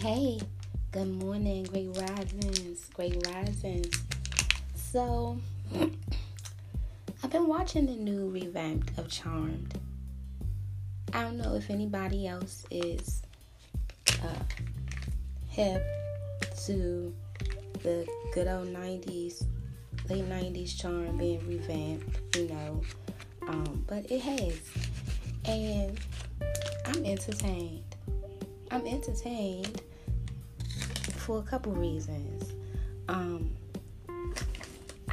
Hey, good morning, great risings. So, I've been watching the new revamp of Charmed. I don't know if anybody else is hip to the good old 90s, late 90s Charmed being revamped, but it has. And I'm entertained for a couple reasons.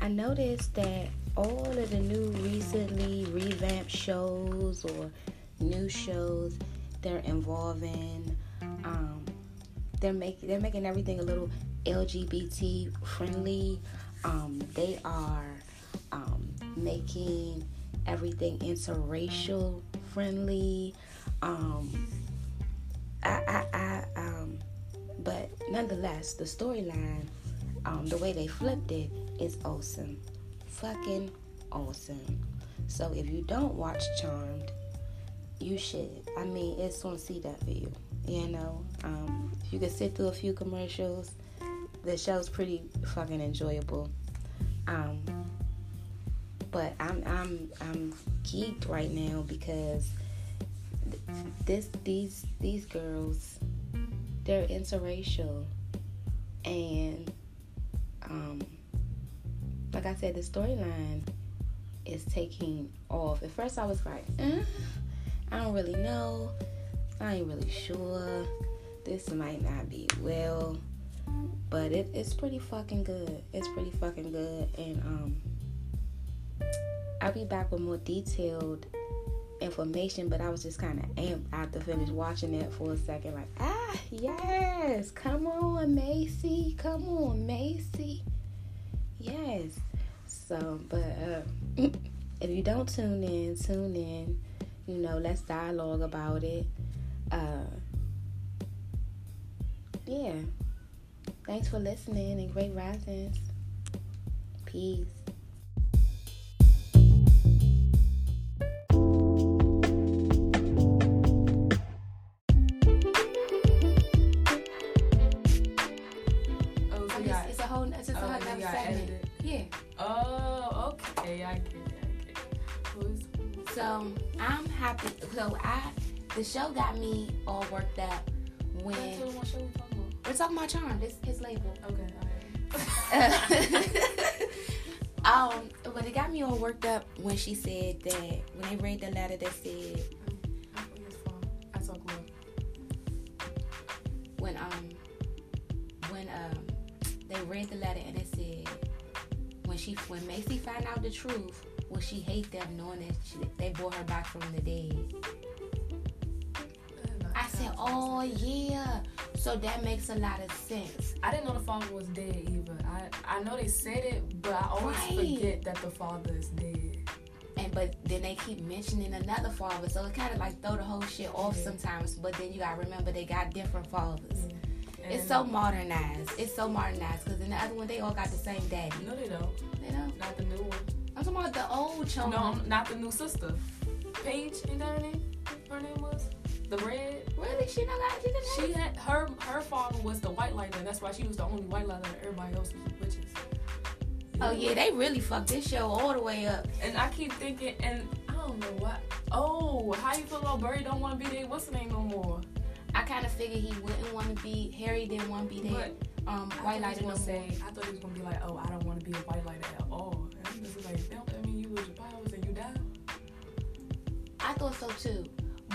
I noticed that all of the new recently revamped shows or new shows, they're involving, they're making everything a little LGBT friendly. They are making everything interracial friendly. But nonetheless, the storyline, the way they flipped it is awesome. Fucking awesome. So if you don't watch Charmed, you should. I mean, it's on CW, you can sit through a few commercials. The show's pretty fucking enjoyable. But I'm geeked right now because these girls, they're interracial, and like I said, the storyline is taking off. At first I was like, I don't really know, I ain't really sure, this might not be well, but it's pretty fucking good. And I'll be back with more detailed information, but I was just kind of amped after finish watching it for a second, like, yes, come on Macy, yes. So but if you don't tune in, let's dialogue about it. Yeah, thanks for listening, and great risings. Peace. So I'm happy. The show got me all worked up when. What show we talking about? We're talking about Charmed. It's his label. Okay. All right. But it got me all worked up when she said that when they read the letter that said. I talk more. When they read the letter and it said when Macy find out the truth. Will she hate them knowing that they brought her back from the dead? I said, oh yeah. So that makes a lot of sense. I didn't know the father was dead either. I know they said it, but I always forget that the father is dead. But then they keep mentioning another father, so it kind of like throw the whole shit off sometimes. But then you gotta remember they got different fathers. Yeah. It's so modernized because in the other one they all got the same daddy. No, they don't. Not the new one. I'm talking about the old children. No, not the new sister. Paige, ain't that her name? Her name was the Red. Really? She not got to the name? She had her father was the White Lightning. That's why she was the only White Lightning. Everybody else was witches. Oh yeah, they really fucked this show all the way up. And I keep thinking, and I don't know what. Oh, how you feel about Barry? Don't want to be there. What's the name no more? I kind of figured he wouldn't want to be. Harry didn't want to be there. But, White Lightning was gonna say. I thought he was gonna be like, oh, I don't want to be a White Lightning at all. This is like, I mean, you was your powers and you died. I thought so too,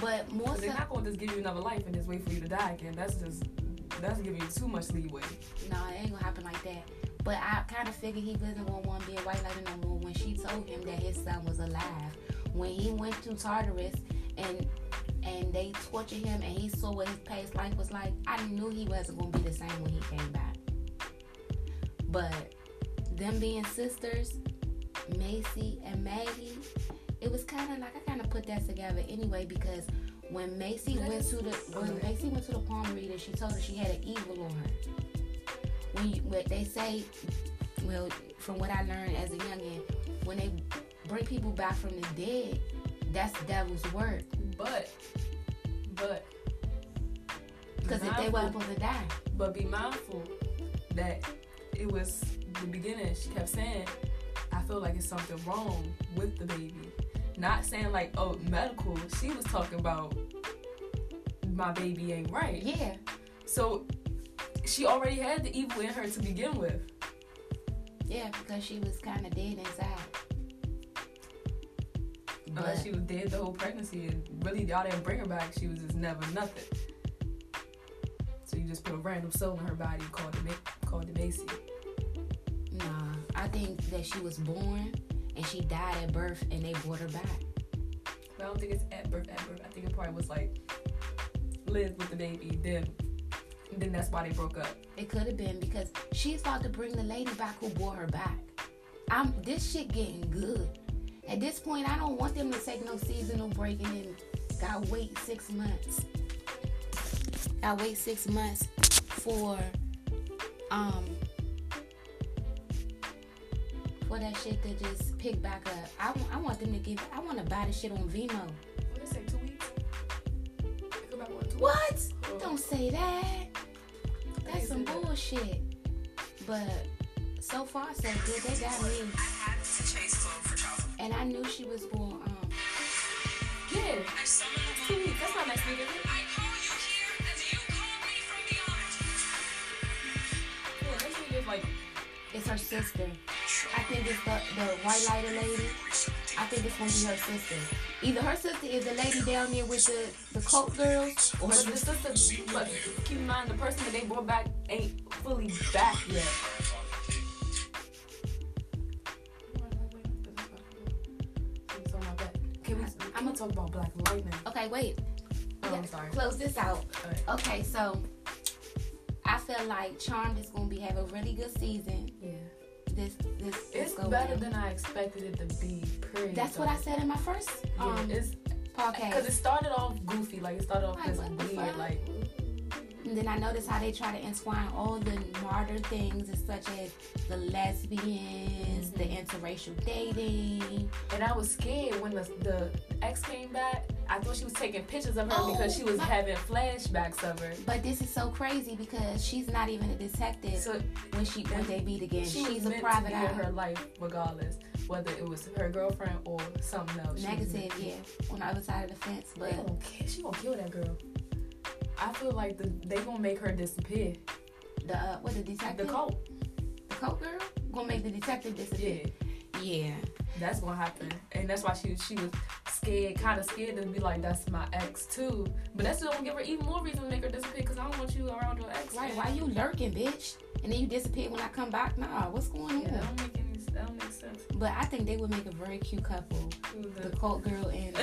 but more so they're not gonna just give you another life and just wait for you to die again. That's giving you too much leeway. No, it ain't gonna happen like that. But I kind of figured he wasn't gonna want to be a White Lightning no more when she told him that his son was alive when he went to Tartarus and they tortured him and he saw what his past life was like. I knew he wasn't gonna be the same when he came back. But them being sisters, Macy and Maggie, it was kind of like I kind of put that together anyway because when Macy went to the palm reader, she told her she had an evil on her. From what I learned as a youngin, when they bring people back from the dead, that's the devil's work. But Because if they weren't supposed to die. But be mindful that it was the beginning. She kept saying, I feel like it's something wrong with the baby. Not saying like, oh, medical. She was talking about my baby ain't right. Yeah. So she already had the evil in her to begin with. Yeah, because she was kind of dead inside. Unless she was dead the whole pregnancy and really y'all didn't bring her back. She was just never nothing. So you just put a random soul in her body called the Macy. Nah, I think that she was born and she died at birth and they brought her back. But I don't think it's at birth. I think it probably was like live with the baby, then that's why they broke up. It could have been because she's about to bring the lady back who brought her back. This shit getting good. At this point, I don't want them to take no seasonal break and then gotta wait 6 months. I wait 6 months for that shit to just pick back up. I want them to I want to buy the shit on Vimeo. What did it say, 2 weeks? Pick up 2 weeks. What? Oh. Don't say that. That's some bullshit. But so far, so good. They got me. I had to chase them. And I knew she was born. Yeah. That's not next week, is it? I call you here and you call me from beyond. Yeah, next week is like. It's her sister. I think it's the white lighter lady. I think it's gonna be her sister. Either her sister is the lady down there with the cult girls, or her sister. But keep in mind, the person that they brought back ain't fully back yet. I'm gonna talk about Black Lightning. Okay, wait. Oh, I'm sorry. Close this out. Right. Okay, so I feel like Charmed is gonna have a really good season. Yeah. It's better than I expected it to be. Period. That's what I said in my first podcast. Because it started off goofy, like it started off like, this weird, like. And then I noticed how they try to entwine all the martyr things, such as the lesbians, the interracial dating. And I was scared when the ex came back. I thought she was taking pictures of her because she was having flashbacks of her. But this is so crazy because she's not even a detective when they meet again. She's a private eye. Her life, regardless, whether it was her girlfriend or something else. Negative, yeah. On the other side of the fence, but she gonna kill that girl. I feel like they gonna make her disappear. The detective? The cult girl? Gonna make the detective disappear. Yeah. That's gonna happen. And that's why she was scared, kind of scared to be like, that's my ex too. But that's still gonna give her even more reason to make her disappear because I don't want you around your ex. Right, why you lurking, bitch? And then you disappear when I come back? Nah, what's going on? That don't make sense. But I think they would make a very cute couple. The cult girl and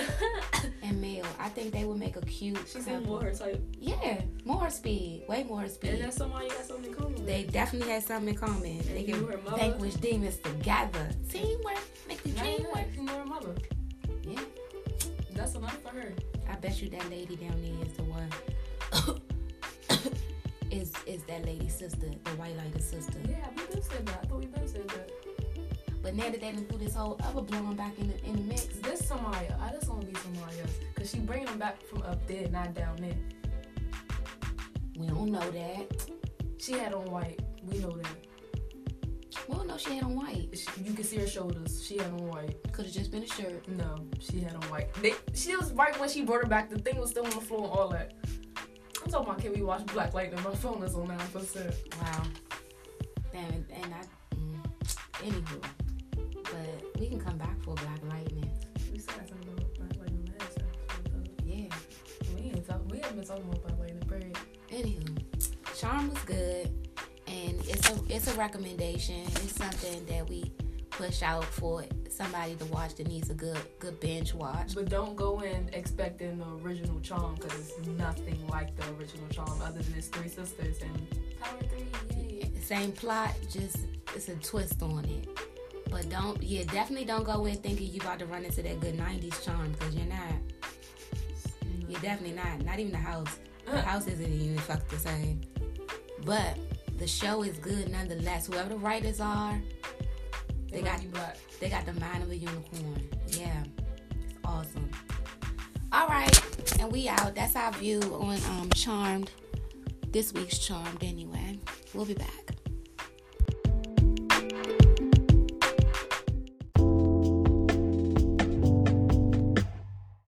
Mel. I think they would make a cute couple. She's in more her type. Yeah, more her speed. Way more her speed. And that's somebody you got something in common. They definitely had something in common. And they can vanquish demons together. Teamwork. Make the dream work. You know her mother. Yeah. That's enough for her. I bet you that lady down there is the one. is that lady's sister. The white lighter sister. Yeah, we been said that. I thought we been said that. But now that they done threw this whole other blowing back in the mix. This Samaya. I just want to be Samaya. Because she bringing them back from up there, not down there. We don't know that. She had on white. We know that. We don't know she had on white. You can see her shoulders. She had on white. Could have just been a shirt. No, she had on white. She was right when she brought her back. The thing was still on the floor and all that. I'm talking about, can we watch Black Lightning? My phone is on 9%. Wow. Damn it. And anywho. But we can come back for Black Lightning. We said something about Black Lightning last episode. Yeah. We haven't been talking about Black Lightning, period. Anywho. Charm was good. And it's a recommendation. It's something that we push out for somebody to watch that needs a good binge watch. But don't go in expecting the original Charm because it's nothing like the original Charm other than it's three sisters and Power 3. Yay. Same plot, just it's a twist on it. But definitely don't go in thinking you about to run into that good 90s Charm because you're not. You're definitely not. Not even the house. The house isn't even fucked the same. But the show is good nonetheless. Whoever the writers are, they got the mind of a unicorn. Yeah. It's awesome. All right. And we out. That's our view on Charmed. this week's Charmed anyway. We'll be back.